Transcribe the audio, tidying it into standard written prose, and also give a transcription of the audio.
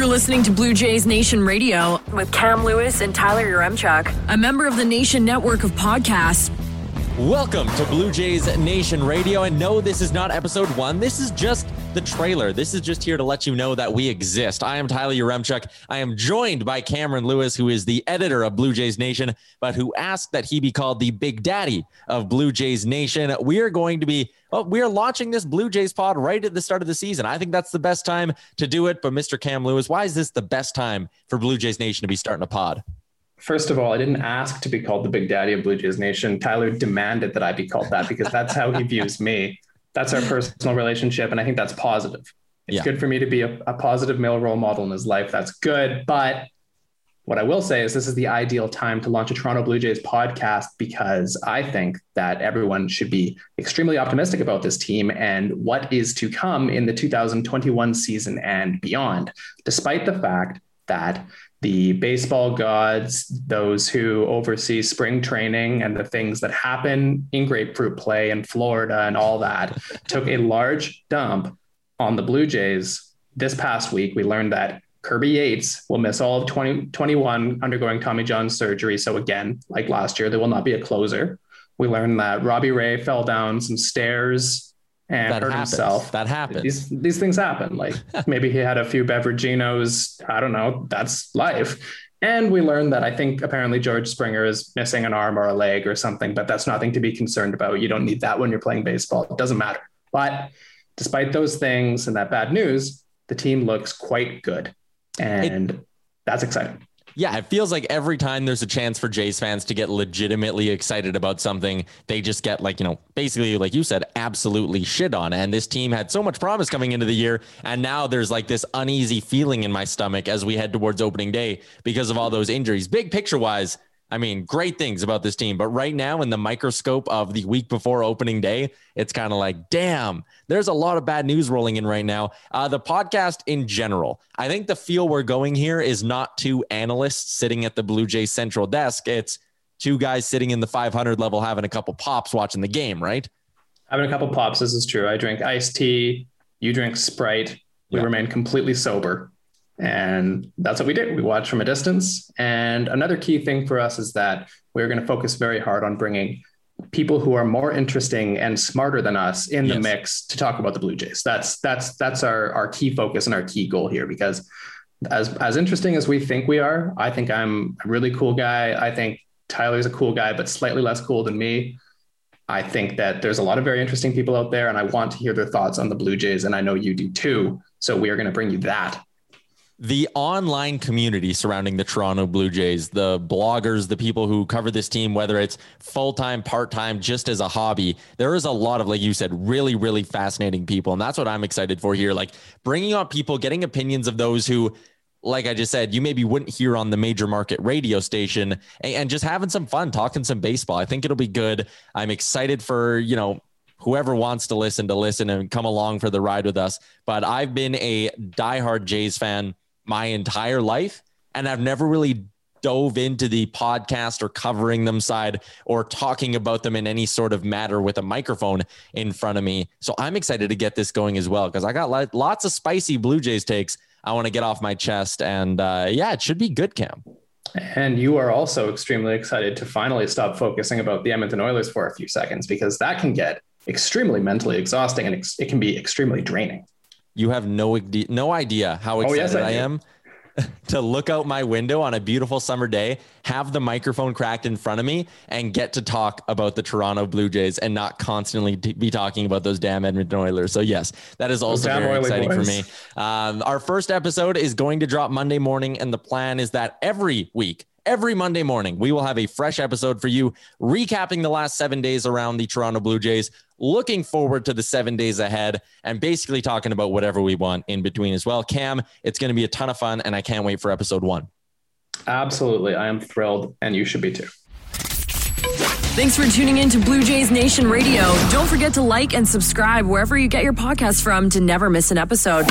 You're listening to Blue Jays Nation Radio with Cam Lewis and Tyler Uremchuk, a member of the Nation Network of podcasts. Welcome to Blue Jays Nation Radio. And no, this is not episode one. This is just the trailer. This is just here to let you know that we exist. I am Tyler Uremchuk. I am joined by Cameron Lewis, who is the editor of Blue Jays Nation, but who asked that he be called the Big Daddy of Blue Jays Nation. We are going to be, we are launching this Blue Jays pod right at the start of the season. I think that's the best time to do it. But Mr. Cam Lewis, why is this the best time for Blue Jays Nation to be starting a pod? First of all, I didn't ask to be called the Big Daddy of Blue Jays Nation. Tyler demanded that I be called that because that's how he views me. That's our personal relationship, and I think that's positive. It's good for me to be a positive male role model in his life. That's good. But what I will say is this is the ideal time to launch a Toronto Blue Jays podcast because I think that everyone should be extremely optimistic about this team and what is to come in the 2021 season and beyond, despite the fact that the baseball gods, those who oversee spring training and the things that happen in grapefruit play in Florida and all that, took a large dump on the Blue Jays this past week. We learned that Kirby Yates will miss all of 2021 undergoing Tommy John surgery. So again, like last year, there will not be a closer. We learned that Robbie Ray fell down some stairs and that hurt himself. That happens. These things happen. Like maybe he had a few beveraginos. I don't know. That's life. And we learned that I think apparently George Springer is missing an arm or a leg or something, but that's nothing to be concerned about. You don't need that when you're playing baseball. It doesn't matter. But despite those things and that bad news, the team looks quite good. And that's exciting. Yeah, it feels like every time there's a chance for Jays fans to get legitimately excited about something, they just get like, you know, basically, like you said, absolutely shit on. And this team had so much promise coming into the year. And now there's like this uneasy feeling in my stomach as we head towards opening day because of all those injuries. Big picture wise, I mean, great things about this team. But right now in the microscope of the week before opening day, it's kind of like, damn, there's a lot of bad news rolling in right now. The podcast in general, I think the feel we're going here is not two analysts sitting at the Blue Jay Central desk. It's two guys sitting in the 500 level, having a couple pops, watching the game, right? Having a couple pops. This is true. I drink iced tea. You drink Sprite. We remain completely sober. And that's what we did. We watched from a distance. And another key thing for us is that we're going to focus very hard on bringing people who are more interesting and smarter than us in the mix to talk about the Blue Jays. That's our key focus and our key goal here, because as interesting as we think we are, I think I'm a really cool guy. I think Tyler's a cool guy, but slightly less cool than me. I think that there's a lot of very interesting people out there, and I want to hear their thoughts on the Blue Jays. And I know you do too. So we are going to bring you that. The online community surrounding the Toronto Blue Jays, the bloggers, the people who cover this team, whether it's full-time, part-time, just as a hobby, there is a lot of, like you said, really, really fascinating people. And that's what I'm excited for here. Like bringing on people, getting opinions of those who, like I just said, you maybe wouldn't hear on the major market radio station, and just having some fun, talking some baseball. I think it'll be good. I'm excited for, you know, whoever wants to listen and come along for the ride with us. But I've been a diehard Jays fan my entire life, and I've never really dove into the podcast or covering them side or talking about them in any sort of matter with a microphone in front of me. So I'm excited to get this going as well, because I got lots of spicy Blue Jays takes I want to get off my chest, and it should be good, Cam. And you are also extremely excited to finally stop focusing about the Edmonton Oilers for a few seconds, because that can get extremely mentally exhausting and it can be extremely draining. You have no idea how excited I am to look out my window on a beautiful summer day, have the microphone cracked in front of me, and get to talk about the Toronto Blue Jays and not constantly be talking about those damn Edmonton Oilers. So yes, that is also very exciting for me. Our first episode is going to drop Monday morning, and the plan is that every Monday morning, we will have a fresh episode for you, recapping the last 7 days around the Toronto Blue Jays, looking forward to the 7 days ahead, and basically talking about whatever we want in between as well. Cam, it's going to be a ton of fun, and I can't wait for episode one. Absolutely. I am thrilled, and you should be too. Thanks for tuning in to Blue Jays Nation Radio. Don't forget to like and subscribe wherever you get your podcasts from to never miss an episode.